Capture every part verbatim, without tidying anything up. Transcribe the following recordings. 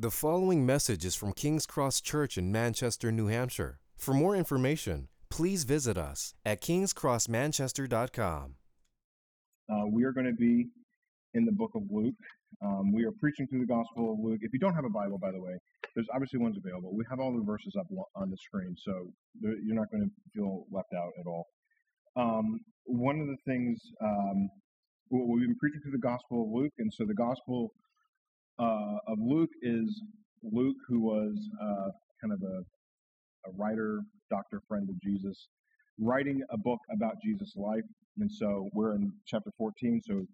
The following message is from King's Cross Church in Manchester, New Hampshire. For more information, please visit us at kings cross manchester dot com. Uh, we are going to be in the book of Luke. Um, we are preaching through the Gospel of Luke. If you don't have a Bible, by the way, there's obviously ones available. We have all the verses up on the screen, so you're not going to feel left out at all. Um, one of the things, um, we've been preaching through the Gospel of Luke, and so the Gospel Uh, of Luke is Luke, who was uh, kind of a, a writer, doctor, friend of Jesus, writing a book about Jesus' life. And so we're in chapter fourteen. So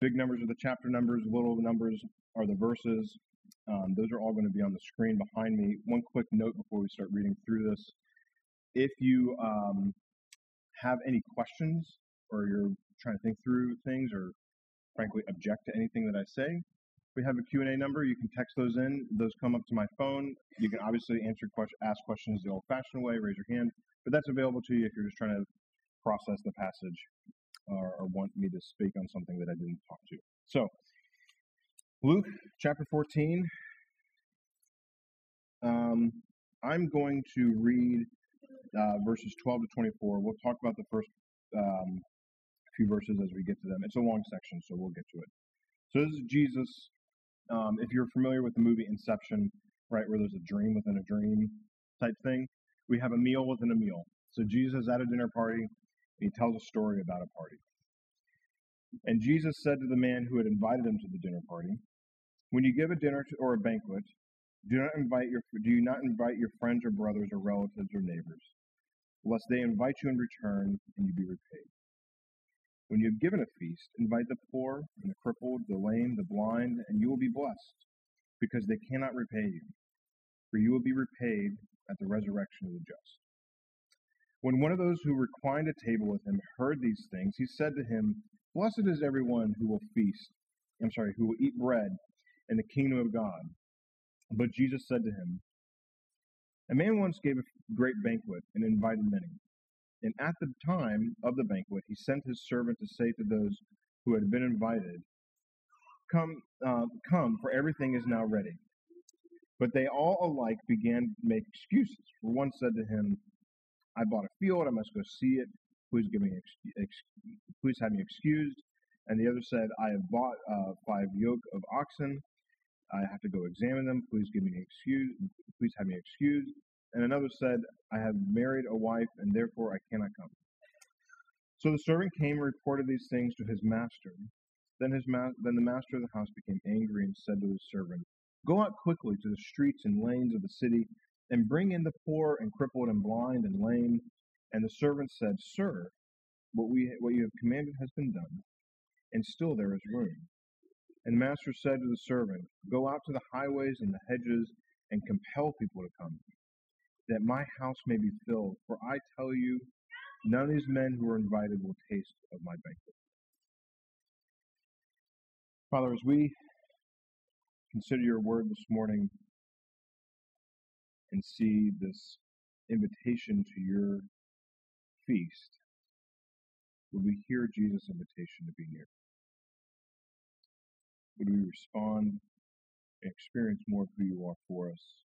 big numbers are the chapter numbers, little numbers are the verses. Um, those are all going to be on the screen behind me. One quick note before we start reading through this. If you um, have any questions, or you're trying to think through things, or frankly object to anything that I say, we have a Q and A number. You can text those in. Those come up to my phone. You can obviously answer question, ask questions the old-fashioned way, raise your hand, but that's available to you if you're just trying to process the passage or, or want me to speak on something that I didn't talk to. So, Luke chapter fourteen. Um, I'm going to read uh, verses twelve to twenty-four. We'll talk about the first um, few verses as we get to them. It's a long section, so we'll get to it. So this is Jesus. Um, if you're familiar with the movie Inception, right, where there's a dream within a dream type thing, we have a meal within a meal. So Jesus is at a dinner party, and he tells a story about a party. And Jesus said to the man who had invited him to the dinner party, "When you give a dinner to, or a banquet, do not invite your do you not invite your friends or brothers or relatives or neighbors, lest they invite you in return and you be repaid. When you have given a feast, invite the poor and the crippled, the lame, the blind, and you will be blessed, because they cannot repay you, for you will be repaid at the resurrection of the just." When one of those who reclined at table with him heard these things, he said to him, "Blessed is everyone who will feast, I'm sorry, who will eat bread in the kingdom of God." But Jesus said to him, "A man once gave a great banquet and invited many. And at the time of the banquet, he sent his servant to say to those who had been invited, 'Come, uh, come, for everything is now ready.' But they all alike began to make excuses. For one said to him, 'I bought a field, I must go see it. Please give me, ex- ex- please have me excused.' And the other said, 'I have bought uh, five yoke of oxen. I have to go examine them. Please give me excuse. Please have me excused.' And another said, 'I have married a wife, and therefore I cannot come.' So the servant came and reported these things to his master. Then his ma- then the master of the house became angry and said to his servant, 'Go out quickly to the streets and lanes of the city, and bring in the poor and crippled and blind and lame.' And the servant said, 'Sir, what we what you have commanded has been done, and still there is room.' And the master said to the servant, 'Go out to the highways and the hedges, and compel people to come, that my house may be filled, for I tell you, none of these men who are invited will taste of my banquet.'" Father, as we consider your word this morning and see this invitation to your feast, would we hear Jesus' invitation to be near? Would we respond and experience more of who you are for us,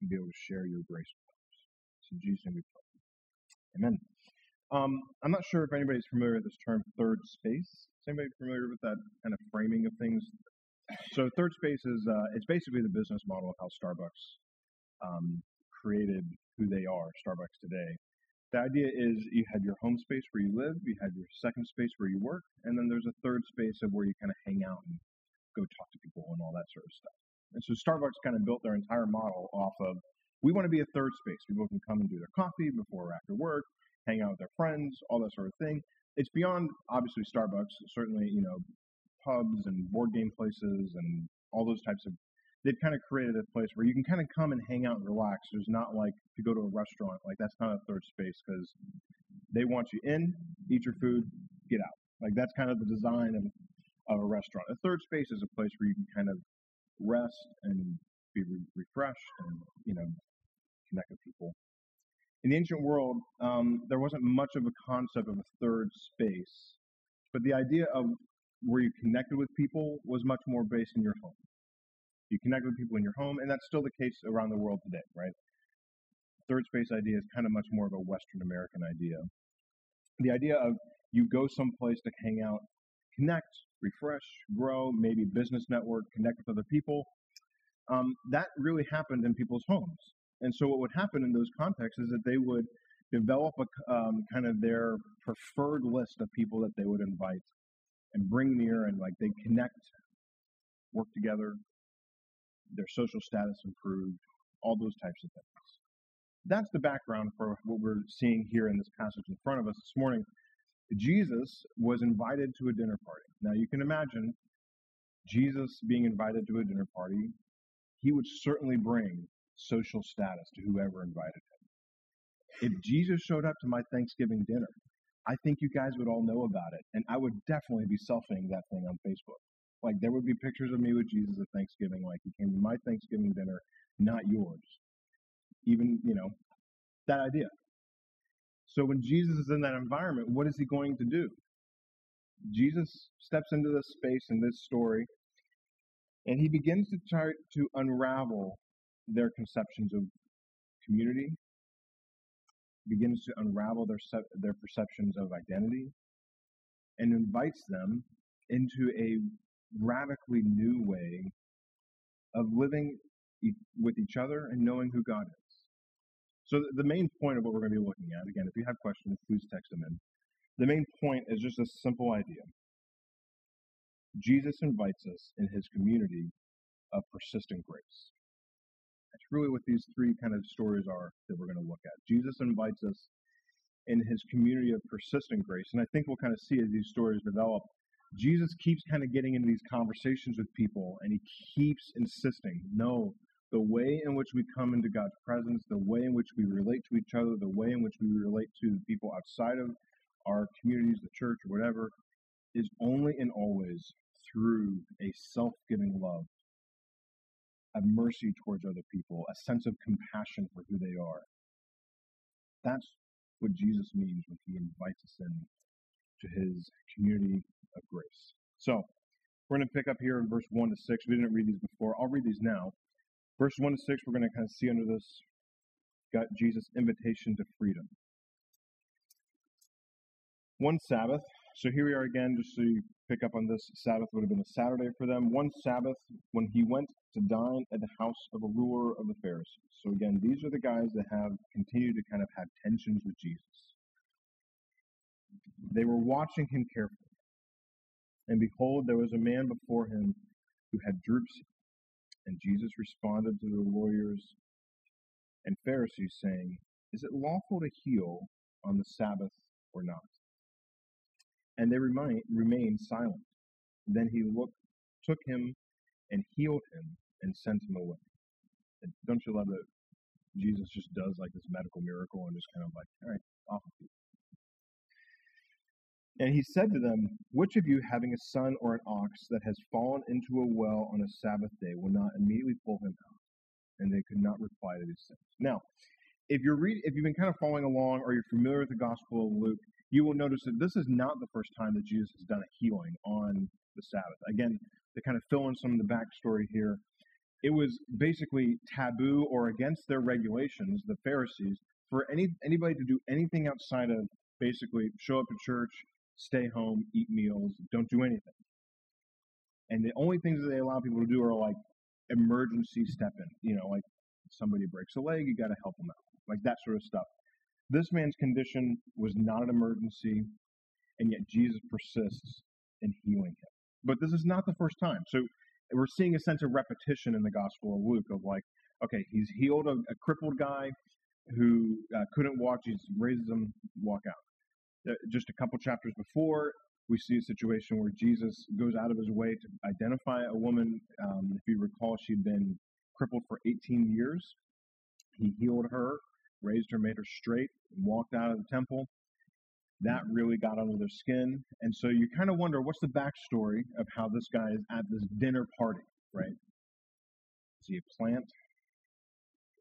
and be able to share your grace with us? It's in Jesus' name we pray. Amen. Um, I'm not sure if anybody's familiar with this term, third space. Is anybody familiar with that kind of framing of things? So third space is uh, it's basically the business model of how Starbucks um, created who they are, Starbucks today. The idea is you had your home space where you live, you had your second space where you work, and then there's a third space of where you kind of hang out and go talk to people and all that sort of stuff. And so Starbucks kind of built their entire model off of, we want to be a third space. People can come and do their coffee before or after work, hang out with their friends, all that sort of thing. It's beyond, obviously, Starbucks. Certainly, you know, pubs and board game places and all those types of, they've kind of created a place where you can kind of come and hang out and relax. There's not like to go to a restaurant. Like, that's not a third space, because they want you in, eat your food, get out. Like, that's kind of the design of, of a restaurant. A third space is a place where you can kind of rest and be re- refreshed and, you know, connect with people. In the ancient world, um, there wasn't much of a concept of a third space, but the idea of where you connected with people was much more based in your home. You connect with people in your home, and that's still the case around the world today, right? Third space idea is kind of much more of a Western American idea. The idea of you go someplace to hang out, connect, refresh, grow, maybe business network, connect with other people. Um, that really happened in people's homes. And so what would happen in those contexts is that they would develop a, um, kind of their preferred list of people that they would invite and bring near, and like they connect, work together, their social status improved, all those types of things. That's the background for what we're seeing here in this passage in front of us this morning. Jesus was invited to a dinner party. Now you can imagine Jesus being invited to a dinner party. He would certainly bring social status to whoever invited him. If Jesus showed up to my Thanksgiving dinner, I think you guys would all know about it, and I would definitely be selfieing that thing on Facebook. Like, there would be pictures of me with Jesus at Thanksgiving, like, he came to my Thanksgiving dinner, not yours. Even, you know, that idea. So when Jesus is in that environment, what is he going to do? Jesus steps into this space in this story, and he begins to try to unravel their conceptions of community, begins to unravel their their perceptions of identity, and invites them into a radically new way of living e- with each other and knowing who God is. So the main point of what we're going to be looking at, again, if you have questions, please text them in. The main point is just a simple idea. Jesus invites us in his community of persistent grace. That's really what these three kind of stories are that we're going to look at. Jesus invites us in his community of persistent grace. And I think we'll kind of see as these stories develop, Jesus keeps kind of getting into these conversations with people, and he keeps insisting, no, the way in which we come into God's presence, the way in which we relate to each other, the way in which we relate to people outside of our communities, the church, or whatever, is only and always through a self-giving love, a mercy towards other people, a sense of compassion for who they are. That's what Jesus means when he invites us in to his community of grace. So, we're going to pick up here in verse one to six. We didn't read these before. I'll read these now. Verse one to six, we're going to kind of see under this, got Jesus' invitation to freedom. One Sabbath, so here we are again, just so you pick up on this, Sabbath would have been a Saturday for them. One Sabbath, when he went to dine at the house of a ruler of the Pharisees. So again, these are the guys that have continued to kind of have tensions with Jesus. They were watching him carefully. And behold, there was a man before him who had dropsy. And Jesus responded to the lawyers and Pharisees, saying, is it lawful to heal on the Sabbath or not? And they remain, remained silent. Then he looked, took him and healed him and sent him away. And don't you love that Jesus just does like this medical miracle and just kind of like, all right, off with you. And he said to them, which of you having a son or an ox that has fallen into a well on a Sabbath day will not immediately pull him out? And they could not reply to these things. Now, if, you're read, if you've been kind of following along or you're familiar with the Gospel of Luke, you will notice that this is not the first time that Jesus has done a healing on the Sabbath. Again, to kind of fill in some of the backstory here, it was basically taboo or against their regulations, the Pharisees, for any anybody to do anything outside of basically show up to church, stay home, eat meals, don't do anything. And the only things that they allow people to do are like emergency step in. You know, like somebody breaks a leg, you got to help them out. Like that sort of stuff. This man's condition was not an emergency, and yet Jesus persists in healing him. But this is not the first time. So we're seeing a sense of repetition in the Gospel of Luke of like, okay, he's healed a, a crippled guy who uh, couldn't walk. Jesus raises him, walk out. Just a couple chapters before, we see a situation where Jesus goes out of his way to identify a woman. Um, if you recall, she'd been crippled for eighteen years. He healed her, raised her, made her straight, and walked out of the temple. That really got under their skin. And so you kind of wonder, what's the backstory of how this guy is at this dinner party, right? Is he a plant?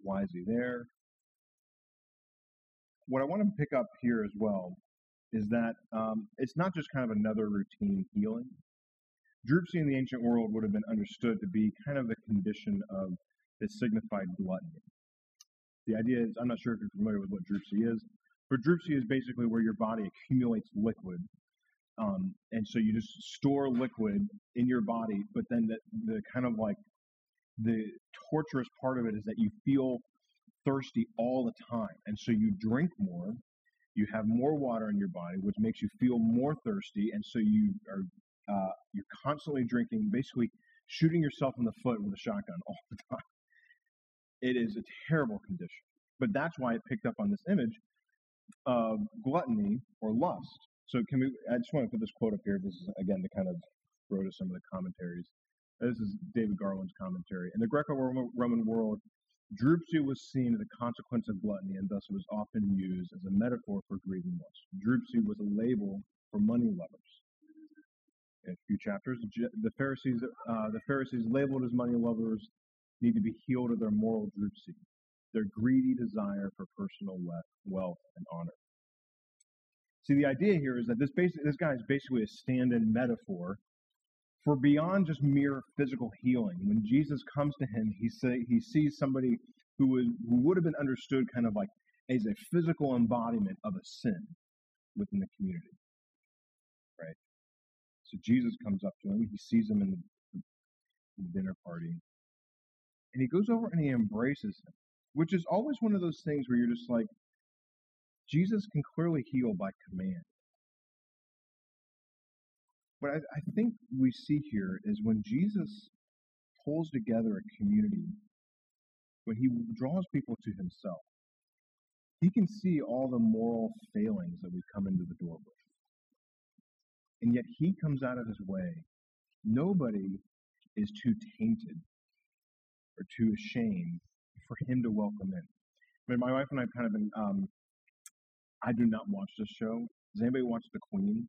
Why is he there? What I want to pick up here as well is that um, it's not just kind of another routine healing. Droopsy in the ancient world would have been understood to be kind of a condition of that signified gluttony. The idea is, I'm not sure if you're familiar with what droopsy is, but droopsy is basically where your body accumulates liquid, um, and so you just store liquid in your body, but then the, the kind of like the torturous part of it is that you feel thirsty all the time, and so you drink more, you have more water in your body, which makes you feel more thirsty, and so you are uh, you're constantly drinking, basically shooting yourself in the foot with a shotgun all the time. It is a terrible condition, but that's why it picked up on this image of gluttony or lust. So can we? I just want to put this quote up here. This is again to kind of throw to some of the commentaries. This is David Garland's commentary. In the Greco-Roman world, droopsy was seen as a consequence of gluttony, and thus it was often used as a metaphor for greed and lust. Droopsy was a label for money lovers. In a few chapters, the Pharisees, uh, the Pharisees labeled as money lovers, need to be healed of their moral droopsy, their greedy desire for personal wealth and honor. See, the idea here is that this basic, this guy is basically a stand-in metaphor for beyond just mere physical healing. When Jesus comes to him, he say, he sees somebody who would, who would have been understood kind of like as a physical embodiment of a sin within the community, right? So Jesus comes up to him, he sees him in the, in the dinner party, and he goes over and he embraces him, which is always one of those things where you're just like, Jesus can clearly heal by command. What I, I think we see here is when Jesus pulls together a community, when he draws people to himself, he can see all the moral failings that we come into the door with. And yet he comes out of his way. Nobody is too tainted or too ashamed for him to welcome in. I mean, my wife and I have kind of been, um, I do not watch this show. Does anybody watch The Queen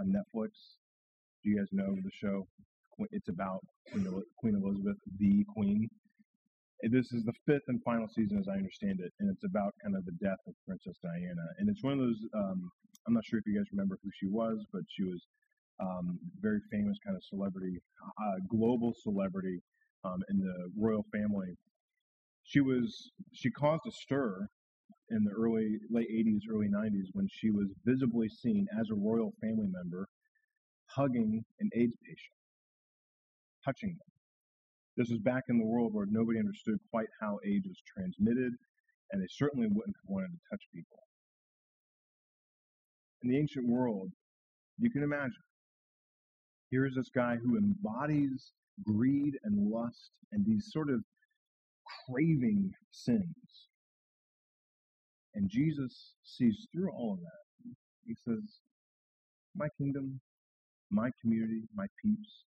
on Netflix? Do you guys know the show? It's about Queen Elizabeth, the Queen. This is the fifth and final season, as I understand it, and it's about kind of the death of Princess Diana. And it's one of those, um, I'm not sure if you guys remember who she was, but she was um, very famous kind of celebrity, uh, global celebrity, Um, in the royal family. She was, she caused a stir in the early, late eighties, early nineties when she was visibly seen as a royal family member hugging an AIDS patient, touching them. This was back in the world where nobody understood quite how AIDS was transmitted, and they certainly wouldn't have wanted to touch people. In the ancient world, you can imagine, here's this guy who embodies greed and lust and these sort of craving sins. And Jesus sees through all of that. He says, my kingdom, my community, my peeps,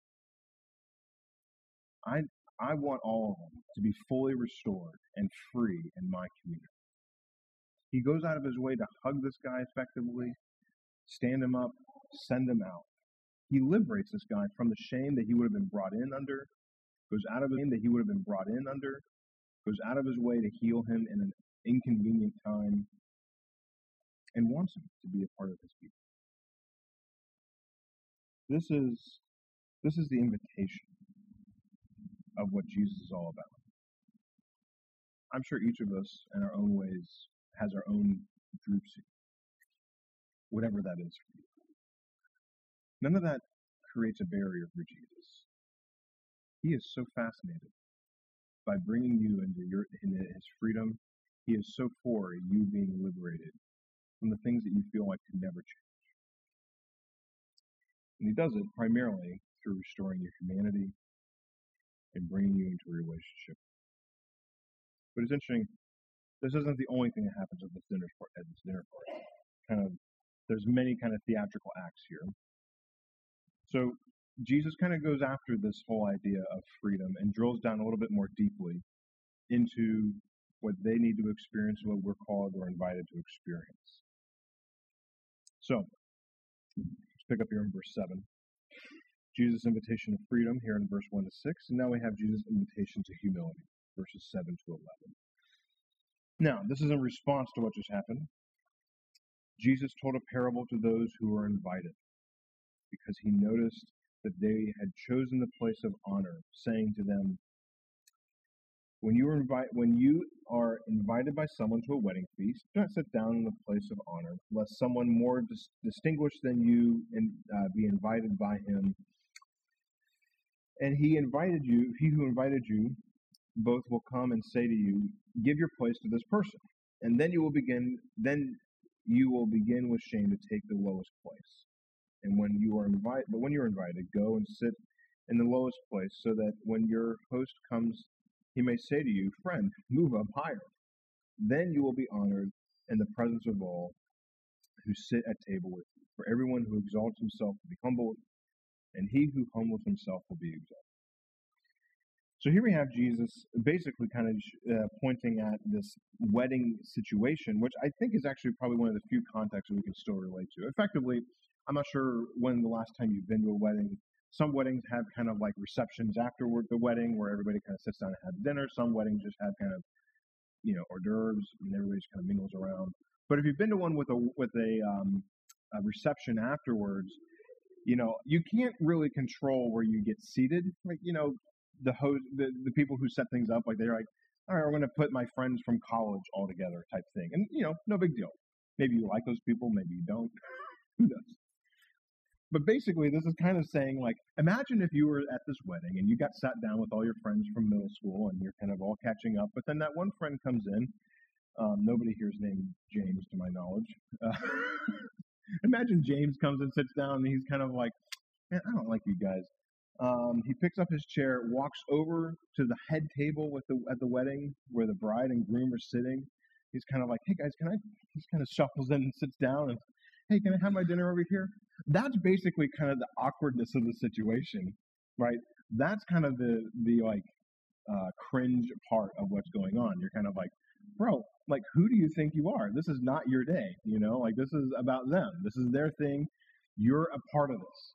I, I want all of them to be fully restored and free in my community. He goes out of his way to hug this guy effectively, stand him up, send him out. He liberates this guy from the shame that he would have been brought in under, goes out of his way that he would have been brought in under, goes out of his way to heal him in an inconvenient time, and wants him to be a part of his people. This is, this is the invitation of what Jesus is all about. I'm sure each of us, in our own ways, has our own droopsy, whatever that is for you. None of that creates a barrier for Jesus. He is so fascinated by bringing you into, your, into his freedom. He is so for you being liberated from the things that you feel like can never change. And he does it primarily through restoring your humanity and bringing you into a relationship. But it's interesting, this isn't the only thing that happens at this dinner, at this dinner party. Kind of, there's many kind of theatrical acts here. So Jesus kind of goes after this whole idea of freedom and drills down a little bit more deeply into what they need to experience, what we're called or invited to experience. So let's pick up here in verse seven. Jesus' invitation to freedom here in verse one to six. And now we have Jesus' invitation to humility, verses seven to eleven. Now, this is in response to what just happened. Jesus told a parable to those who were invited, because he noticed but they had chosen the place of honor, saying to them, When you, invite, when you are invited by someone to a wedding feast, do not sit down in the place of honor, lest someone more dis- distinguished than you in, uh, be invited by him. And he invited you, he who invited you, both will come and say to you, Give your place to this person, and then you will begin. Then you will begin with shame to take the lowest place. And when you are invited, but when you are invited, go and sit in the lowest place, so that when your host comes, he may say to you, Friend, move up higher. Then you will be honored in the presence of all who sit at table with you. For everyone who exalts himself will be humbled, and he who humbles himself will be exalted. So here we have Jesus basically kind of uh, pointing at this wedding situation, which I think is actually probably one of the few contexts we can still relate to. Effectively, I'm not sure when the last time you've been to a wedding. Some weddings have kind of like receptions after the wedding where everybody kind of sits down and has dinner. Some weddings just have kind of, you know, hors d'oeuvres and everybody just kind of mingles around. But if you've been to one with a with a, um, a reception afterwards, you know, you can't really control where you get seated. Like, you know, the host, the, the people who set things up, like they're like, all right, we're going to put my friends from college all together type thing. And, you know, no big deal. Maybe you like those people, maybe you don't. Who knows? But basically, this is kind of saying, like, imagine if you were at this wedding and you got sat down with all your friends from middle school and you're kind of all catching up, but then that one friend comes in. Um, nobody here is named James, to my knowledge. Uh, imagine James comes and sits down and he's kind of like, man, I don't like you guys. Um, he picks up his chair, walks over to the head table with the, at the wedding where the bride and groom are sitting. He's kind of like, hey, guys, can I? He kind of shuffles in and sits down and, hey, can I have my dinner over here? That's basically kind of the awkwardness of the situation, right? That's kind of the, the like, uh, cringe part of what's going on. You're kind of like, bro, like, who do you think you are? This is not your day, you know? Like, this is about them. This is their thing. You're a part of this.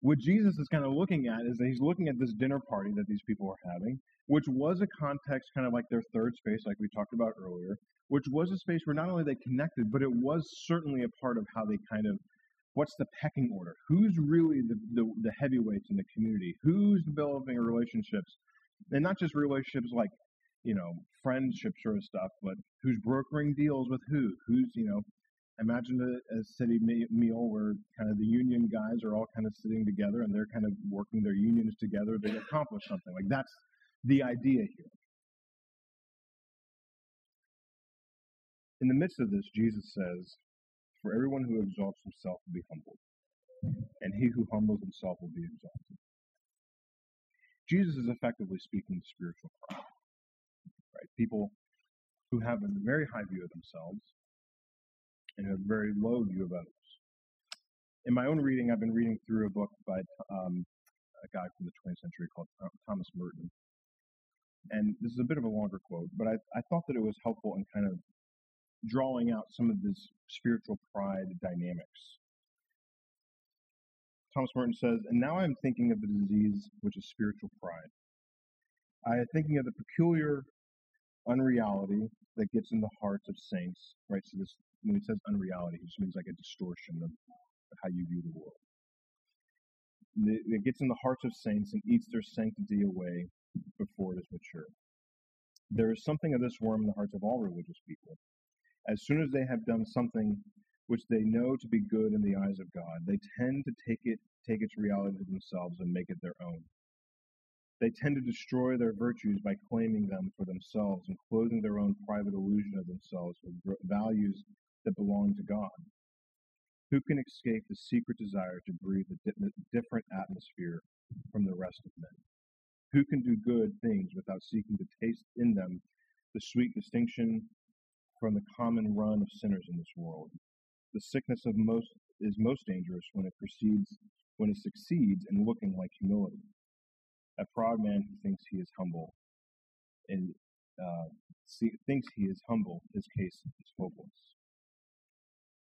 What Jesus is kind of looking at is that he's looking at this dinner party that these people are having, which was a context kind of like their third space, like we talked about earlier, which was a space where not only they connected, but it was certainly a part of how they kind of, what's the pecking order? Who's really the, the, the heavyweights in the community? Who's developing relationships? And not just relationships like, you know, friendship sort of stuff, but who's brokering deals with who? Who's, you know, imagine a, a city meal where kind of the union guys are all kind of sitting together and they're kind of working their unions together to accomplish something. Like, that's the idea here. In the midst of this, Jesus says, For everyone who exalts himself will be humbled, and he who humbles himself will be exalted. Jesus is effectively speaking to spiritual pride, right? People who have a very high view of themselves and a very low view of others. In my own reading, I've been reading through a book by um, a guy from the twentieth century called Thomas Merton, and this is a bit of a longer quote, but I, I thought that it was helpful in kind of drawing out some of this spiritual pride dynamics. Thomas Merton says, And now I am thinking of the disease which is spiritual pride. I am thinking of the peculiar unreality that gets in the hearts of saints, right? So this, when he says unreality, he just means like a distortion of, of how you view the world. It gets in the hearts of saints and eats their sanctity away before it is mature. There is something of this worm in the hearts of all religious people. As soon as they have done something which they know to be good in the eyes of God, they tend to take it, take its reality to themselves and make it their own. They tend to destroy their virtues by claiming them for themselves and clothing their own private illusion of themselves with values that belong to God. Who can escape the secret desire to breathe a di- different atmosphere from the rest of men? Who can do good things without seeking to taste in them the sweet distinction from the common run of sinners in this world? The sickness of most is most dangerous when it proceeds, when it succeeds in looking like humility. A proud man who thinks he is humble and uh, see, thinks he is humble, his case is hopeless.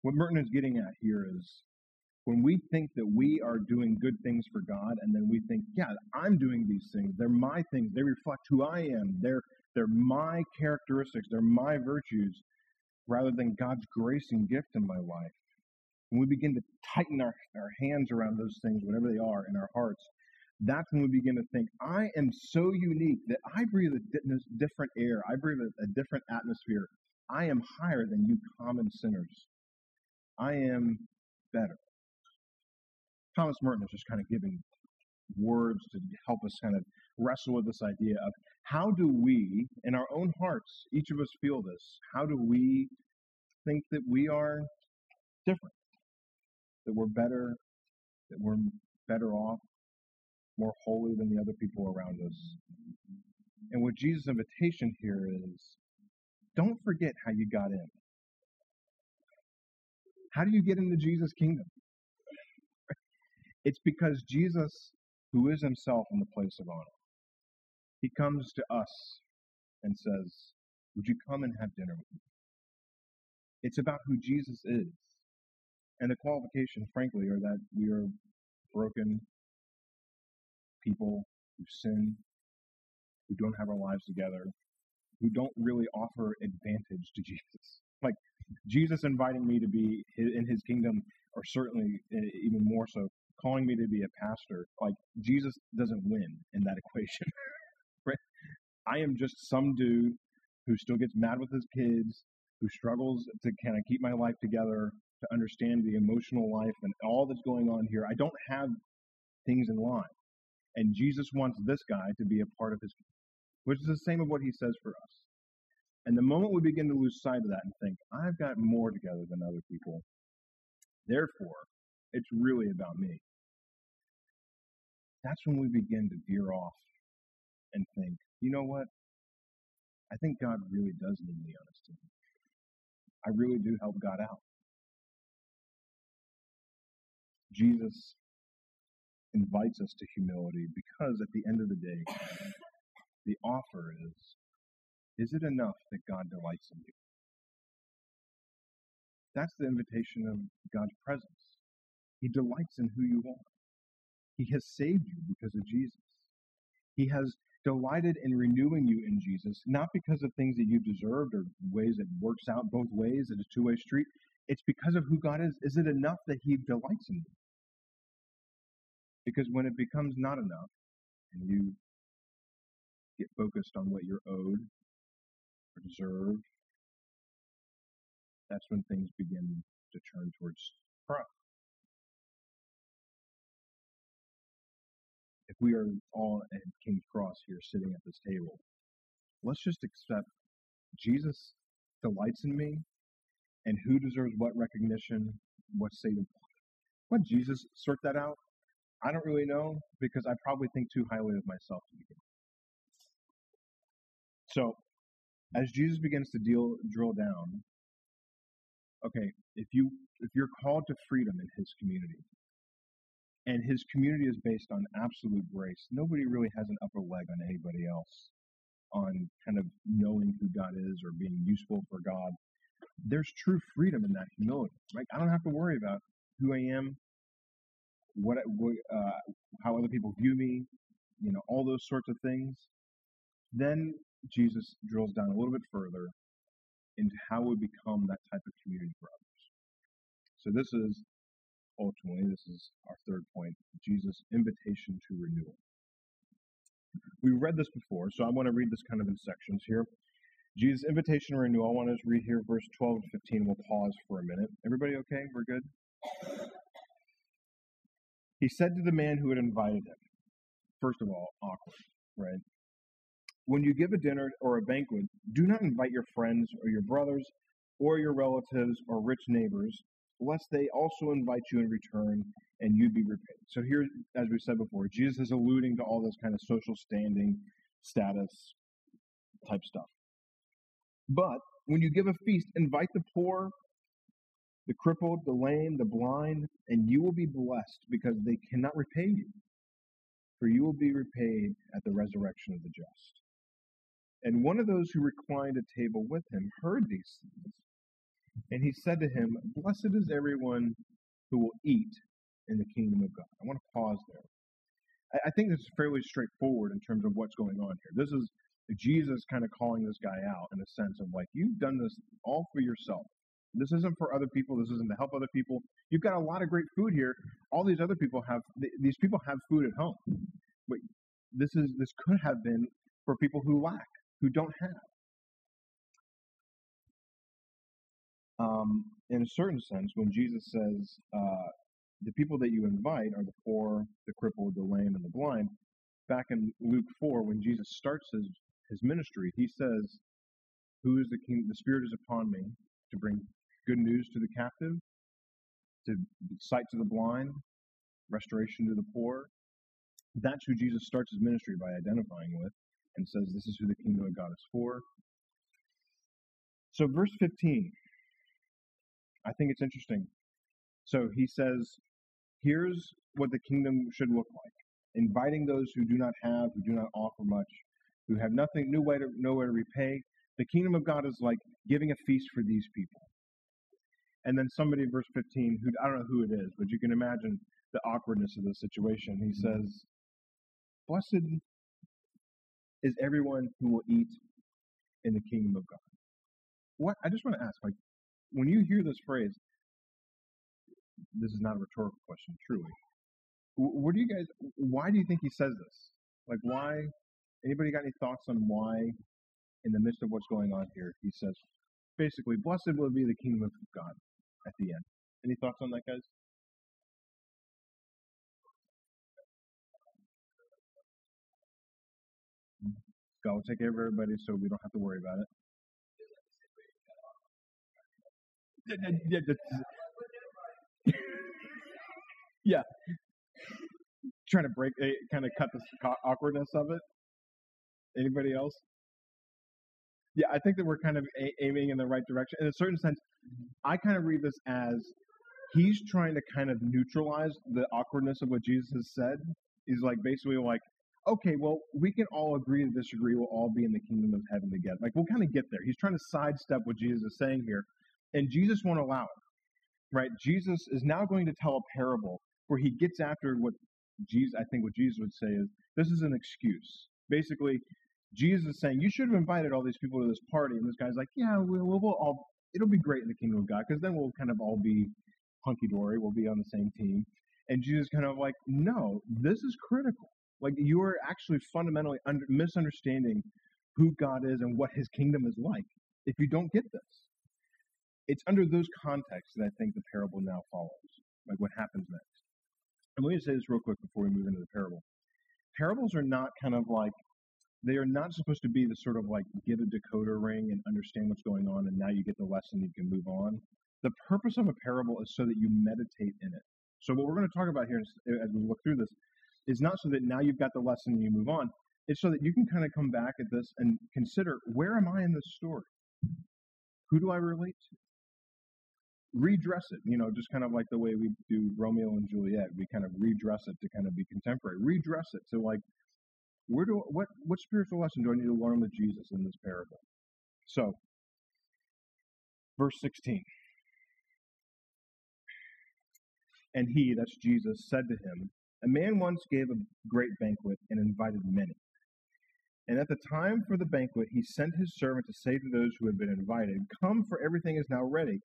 What Merton is getting at here is when we think that we are doing good things for God, and then we think, yeah, I'm doing these things. They're my things. They reflect who I am. They're They're my characteristics, they're my virtues, rather than God's grace and gift in my life. when we begin to tighten our, our hands around those things, whatever they are, in our hearts, that's when we begin to think, I am so unique that I breathe a different air. I breathe a, a different atmosphere. I am higher than you common sinners. I am better. Thomas Merton is just kind of giving words to help us kind of wrestle with this idea of how do we, in our own hearts, each of us feel this, how do we think that we are different, that we're better, that we're better off, more holy than the other people around us. And what Jesus' invitation here is, don't forget how you got in. How do you get into Jesus' kingdom? It's because Jesus, who is himself in the place of honor, he comes to us and says, would you come and have dinner with me? It's about who Jesus is. And the qualifications, frankly, are that we are broken people who sin, who don't have our lives together, who don't really offer advantage to Jesus. Like, Jesus inviting me to be in his kingdom, or certainly even more so, calling me to be a pastor, like, Jesus doesn't win in that equation. Right? I am just some dude who still gets mad with his kids, who struggles to kind of keep my life together, to understand the emotional life and all that's going on here. I don't have things in line. And Jesus wants this guy to be a part of his kingdom, which is the same of what he says for us. And the moment we begin to lose sight of that and think, I've got more together than other people, therefore, it's really about me, that's when we begin to veer off and think, you know what? I think God really does need me on his team. I really do help God out. Jesus invites us to humility because at the end of the day, the offer is, is it enough that God delights in you? That's the invitation of God's presence. He delights in who you are. He has saved you because of Jesus. He has delighted in renewing you in Jesus, not because of things that you deserved or ways it works out both ways, it's a two-way street. It's because of who God is. Is it enough that he delights in you? Because when it becomes not enough, and you get focused on what you're owed or deserved, that's when things begin to turn towards pride. If we are all at King's Cross here sitting at this table, let's just accept Jesus delights in me, and who deserves what recognition, what Satan. Let Jesus sort that out. I don't really know, because I probably think too highly of myself to begin with. So, as Jesus begins to deal, drill down, okay, if, you, if you're called to freedom in his community, and his community is based on absolute grace, nobody really has an upper leg on anybody else on kind of knowing who God is or being useful for God. There's true freedom in that humility, right? I don't have to worry about who I am, What, uh, how other people view me, you know, all those sorts of things. Then Jesus drills down a little bit further into how we become that type of community for others. So this is, ultimately, this is our third point, Jesus' invitation to renewal. We read this before, so I want to read this kind of in sections here. Jesus' invitation to renewal, I want to just read here verse twelve to fifteen. We'll pause for a minute. Everybody okay? We're good? He said to the man who had invited him, first of all, awkward, right? When you give a dinner or a banquet, do not invite your friends or your brothers or your relatives or rich neighbors, lest they also invite you in return and you be repaid. So here, as we said before, Jesus is alluding to all this kind of social standing, status type stuff. But when you give a feast, invite the poor, the crippled, the lame, the blind, and you will be blessed because they cannot repay you, for you will be repaid at the resurrection of the just. And one of those who reclined at table with him heard these things, and he said to him, blessed is everyone who will eat in the kingdom of God. I want to pause there. I think this is fairly straightforward in terms of what's going on here. This is Jesus kind of calling this guy out in a sense of like, you've done this all for yourself. This isn't for other people. This isn't to help other people. You've got a lot of great food here. All these other people have, these people have food at home. But this is, this could have been for people who lack, who don't have. Um, in a certain sense, when Jesus says, uh, the people that you invite are the poor, the crippled, the lame, and the blind, back in Luke four, when Jesus starts his, his ministry, he says, who is the king? The Spirit is upon me to bring good news to the captive, to sight to the blind, restoration to the poor. That's who Jesus starts his ministry by identifying with, and says, this is who the kingdom of God is for. So verse fifteen, I think it's interesting. So he says, here's what the kingdom should look like. Inviting those who do not have, who do not offer much, who have nothing, no way to, nowhere to repay. The kingdom of God is like giving a feast for these people. And then somebody in verse fifteen, who I don't know who it is, but you can imagine the awkwardness of the situation. He says, blessed is everyone who will eat in the kingdom of God. What? I just want to ask, like, when you hear this phrase, this is not a rhetorical question, truly. What do you guys, why do you think he says this? Like, why, anybody got any thoughts on why, in the midst of what's going on here, he says, basically, blessed will be the kingdom of God at the end. Any thoughts on that, guys? God will take care of everybody, so we don't have to worry about it. Yeah. yeah, yeah. Trying to break, kind of cut the awkwardness of it. Anybody else? Yeah, I think that we're kind of a- aiming in the right direction. In a certain sense, I kind of read this as he's trying to kind of neutralize the awkwardness of what Jesus has said. He's like, basically like, okay, well, we can all agree and disagree. We'll all be in the kingdom of heaven together. Like, we'll kind of get there. He's trying to sidestep what Jesus is saying here. And Jesus won't allow it, right? Jesus is now going to tell a parable where he gets after what Jesus, I think what Jesus would say is, this is an excuse. Basically, Jesus is saying, you should have invited all these people to this party. And this guy's like, yeah, we'll, we'll, we'll all, it'll be great in the kingdom of God, because then we'll kind of all be hunky-dory. We'll be on the same team. And Jesus kind of like, no, this is critical. Like, you are actually fundamentally under, misunderstanding who God is and what his kingdom is like if you don't get this. It's under those contexts that I think the parable now follows, like what happens next. I'm going to say this real quick before we move into the parable. Parables are not kind of like, they are not supposed to be the sort of like, get a decoder ring and understand what's going on, and now you get the lesson, you can move on. The purpose of a parable is so that you meditate in it. So what we're going to talk about here as we look through this is not so that now you've got the lesson and you move on. It's so that you can kind of come back at this and consider, where am I in this story? Who do I relate to? Redress it, you know, just kind of like the way we do Romeo and Juliet. We kind of redress it to kind of be contemporary. Redress it to like, where do what what spiritual lesson do I need to learn with Jesus in this parable? So, verse sixteen. And he, that's Jesus, said to him, a man once gave a great banquet and invited many. And at the time for the banquet, he sent his servant to say to those who had been invited, come, for everything is now ready.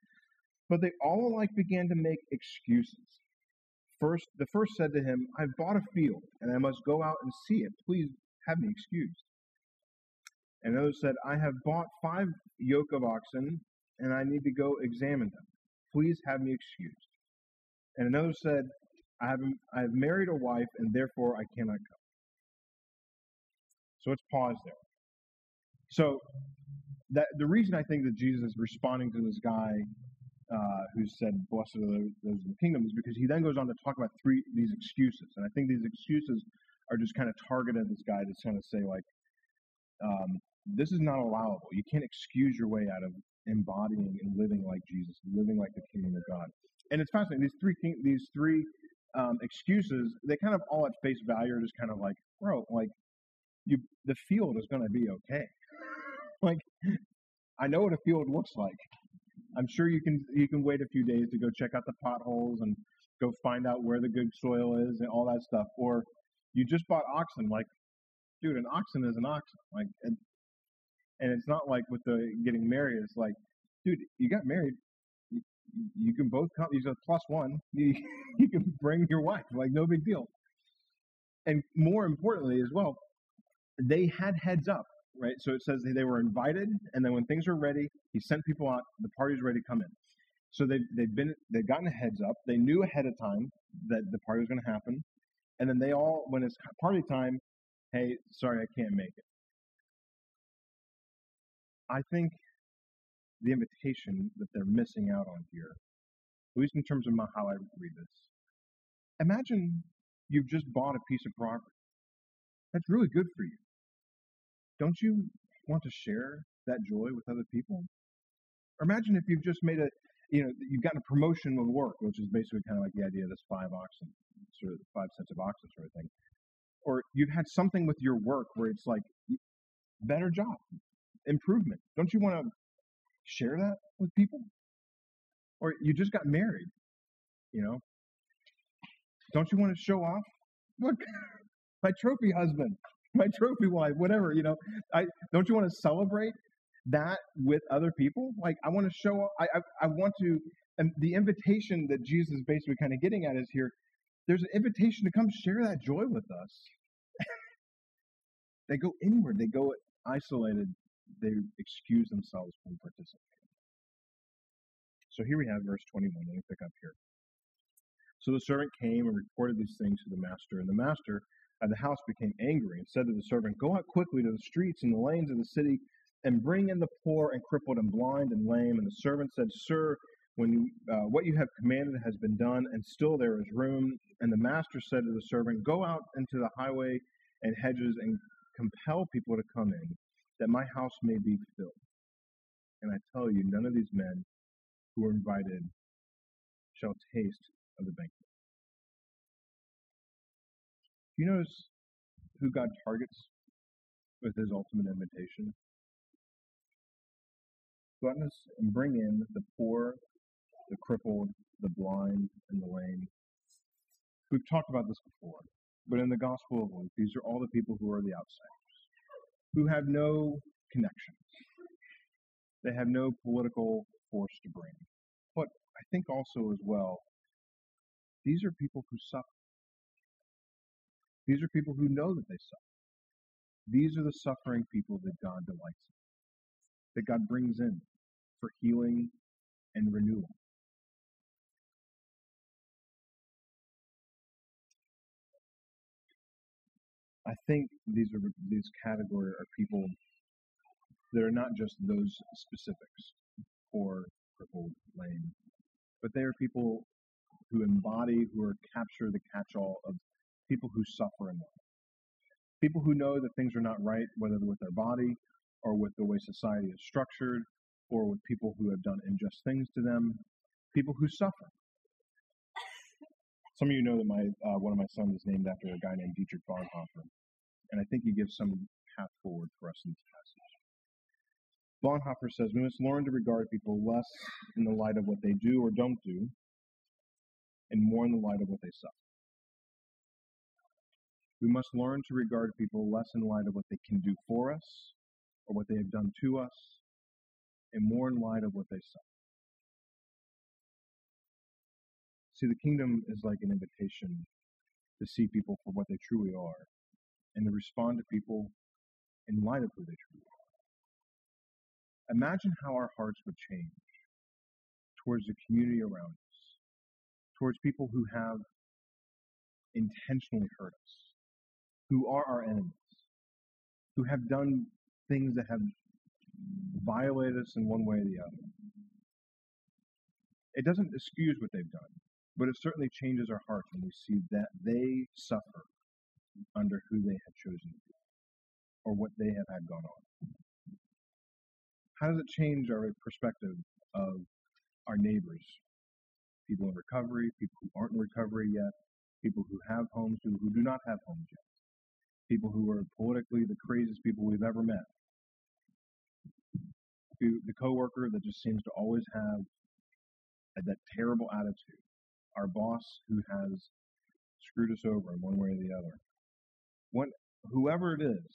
But they all alike began to make excuses. First, the first said to him, I've bought a field, and I must go out and see it. Please have me excused. And another said, I have bought five yoke of oxen, and I need to go examine them. Please have me excused. And another said, I have, I have married a wife, and therefore I cannot come. So let's pause there. So that the reason I think that Jesus is responding to this guy Uh, who said, blessed are those in the kingdom, is because he then goes on to talk about three these excuses. And I think these excuses are just kind of targeted at this guy to kind of say, like, um, this is not allowable. You can't excuse your way out of embodying and living like Jesus, living like the kingdom of God. And it's fascinating. These three these three um, excuses, they kind of all at face value are just kind of like, bro, like, you, the field is going to be okay. Like, I know what a field looks like. I'm sure you can you can wait a few days to go check out the potholes and go find out where the good soil is and all that stuff. Or you just bought oxen. Like, dude, an oxen is an oxen. Like, and, and it's not like with the getting married. It's like, dude, you got married. you can both come. He's a plus one. You, you can bring your wife, like no big deal. And more importantly as well, they had heads up, right? So it says they were invited, and then when things were ready, he sent people out. The party's ready to come in. So they they've been they've gotten a heads up. They knew ahead of time that the party was going to happen, and then they all, when it's party time, hey, sorry, I can't make it. I think the invitation that they're missing out on here, at least in terms of my, how I read this, imagine you've just bought a piece of property. That's really good for you. Don't you want to share that joy with other people? Or imagine if you've just made a, you know, you've gotten a promotion with work, which is basically kind of like the idea of this five oxen, sort of five cents of oxen sort of thing. Or you've had something with your work where it's like, better job, improvement. Don't you want to share that with people? Or you just got married, you know. Don't you want to show off? Look, my trophy husband, my trophy wife, whatever, you know. I don't you want to celebrate that with other people? Like, I want to show off. I, I, I want to, and the invitation that Jesus is basically kind of getting at is here, there's an invitation to come share that joy with us. They go inward. They go isolated. They excuse themselves from participating. So here we have verse twenty-one. Let me pick up here. So the servant came and reported these things to the master, and the master of the house became angry and said to the servant, go out quickly to the streets and the lanes of the city and bring in the poor and crippled and blind and lame. And the servant said, sir, when you, uh, what you have commanded has been done, and still there is room. And the master said to the servant, go out into the highway and hedges and compel people to come in, that my house may be filled. And I tell you, none of these men who were invited shall taste of the banquet. Do you notice who God targets with his ultimate invitation? Go out and bring in the poor, the crippled, the blind, and the lame. We've talked about this before, but in the Gospel of Luke, these are all the people who are the outsiders, who have no connections. They have no political force to bring. But I think also as well, these are people who suffer. These are people who know that they suffer. These are the suffering people that God delights in, that God brings in for healing and renewal. I think these are these category are people that are not just those specifics, poor, crippled, lame, but they are people who embody, who are capture the catch-all of people who suffer in life. People who know that things are not right, whether with their body or with the way society is structured or with people who have done unjust things to them, people who suffer. Some of you know that my uh, one of my sons is named after a guy named Dietrich Bonhoeffer, and I think he gives some path forward for us in this passage. Bonhoeffer says, we must learn to regard people less in the light of what they do or don't do, and more in the light of what they suffer. We must learn to regard people less in light of what they can do for us or what they have done to us, and more in light of what they suffer. See, the kingdom is like an invitation to see people for what they truly are and to respond to people in light of who they truly are. Imagine how our hearts would change towards the community around us, towards people who have intentionally hurt us, who are our enemies, who have done things that have violated us in one way or the other. It doesn't excuse what they've done, but it certainly changes our hearts when we see that they suffer under who they have chosen to be or what they have had gone on. How does it change our perspective of our neighbors, people in recovery, people who aren't in recovery yet, people who have homes, people who do not have homes yet, people who are politically the craziest people we've ever met, the coworker that just seems to always have that terrible attitude, our boss who has screwed us over in one way or the other. When, whoever it is,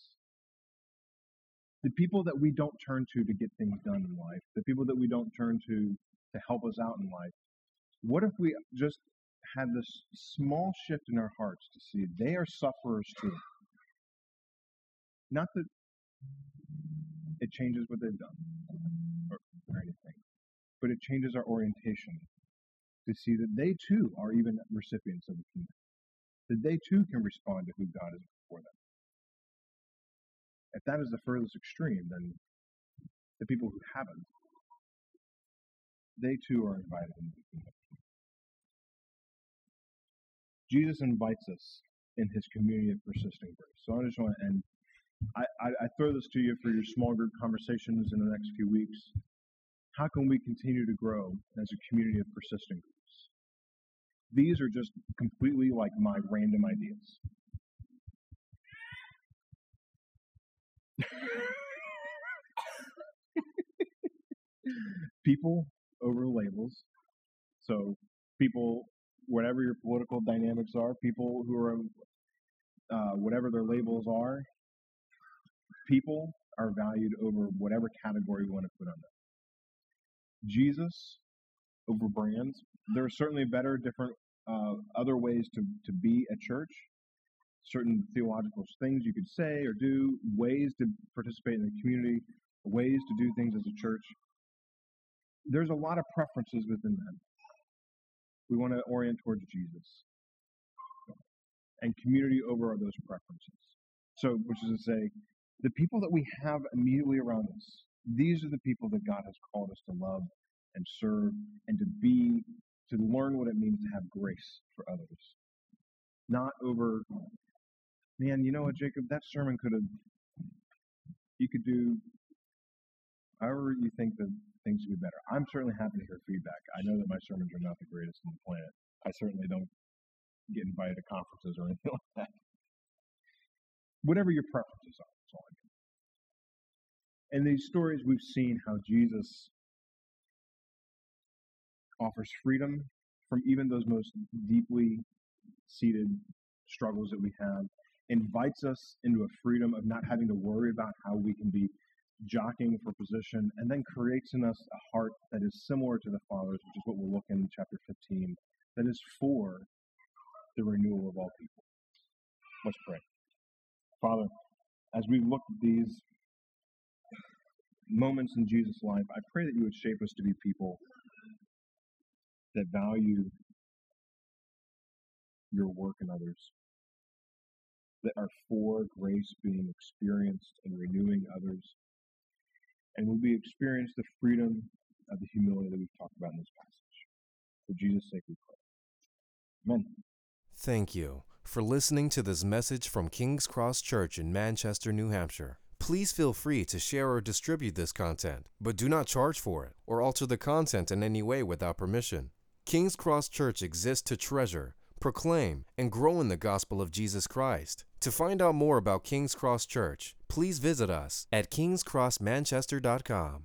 the people that we don't turn to to get things done in life, the people that we don't turn to to help us out in life. What if we just had this small shift in our hearts to see they are sufferers too? Not that it changes what they've done or, or anything, but it changes our orientation to see that they too are even recipients of the kingdom, that they too can respond to who God is before them. If that is the furthest extreme, then the people who haven't, they too are invited into the kingdom. Jesus invites us in his community of persisting grace. So I just want to end. I, I, I throw this to you for your small group conversations in the next few weeks. How can we continue to grow as a community of persisting groups? These are just completely like my random ideas. People over labels. So people, whatever your political dynamics are, people who are, uh, whatever their labels are, people are valued over whatever category you want to put on them. Jesus over brands. There are certainly better, different, uh, other ways to, to be a church. Certain theological things you could say or do, ways to participate in the community, ways to do things as a church. There's a lot of preferences within that. We want to orient towards Jesus. And community over are those preferences. So, which is to say, the people that we have immediately around us, these are the people that God has called us to love and serve and to be, to learn what it means to have grace for others. Not over, man, you know what, Jacob, that sermon could have, you could do however you think that things would be better. I'm certainly happy to hear feedback. I know that my sermons are not the greatest on the planet. I certainly don't get invited to conferences or anything like that. Whatever your preferences are, that's all I mean. In these stories, we've seen how Jesus offers freedom from even those most deeply seated struggles that we have, invites us into a freedom of not having to worry about how we can be jockeying for position, and then creates in us a heart that is similar to the Father's, which is what we'll look in chapter fifteen, that is for the renewal of all people. Let's pray. Father, as we look at these moments in Jesus' life, I pray that you would shape us to be people that value your work in others, that are for grace being experienced and renewing others, and will be experienced the freedom of the humility that we've talked about in this passage. For Jesus' sake we pray. Amen. Thank you for listening to this message from King's Cross Church in Manchester, New Hampshire. Please feel free to share or distribute this content, but do not charge for it or alter the content in any way without permission. King's Cross Church exists to treasure, proclaim, and grow in the gospel of Jesus Christ. To find out more about King's Cross Church, please visit us at kings cross manchester dot com.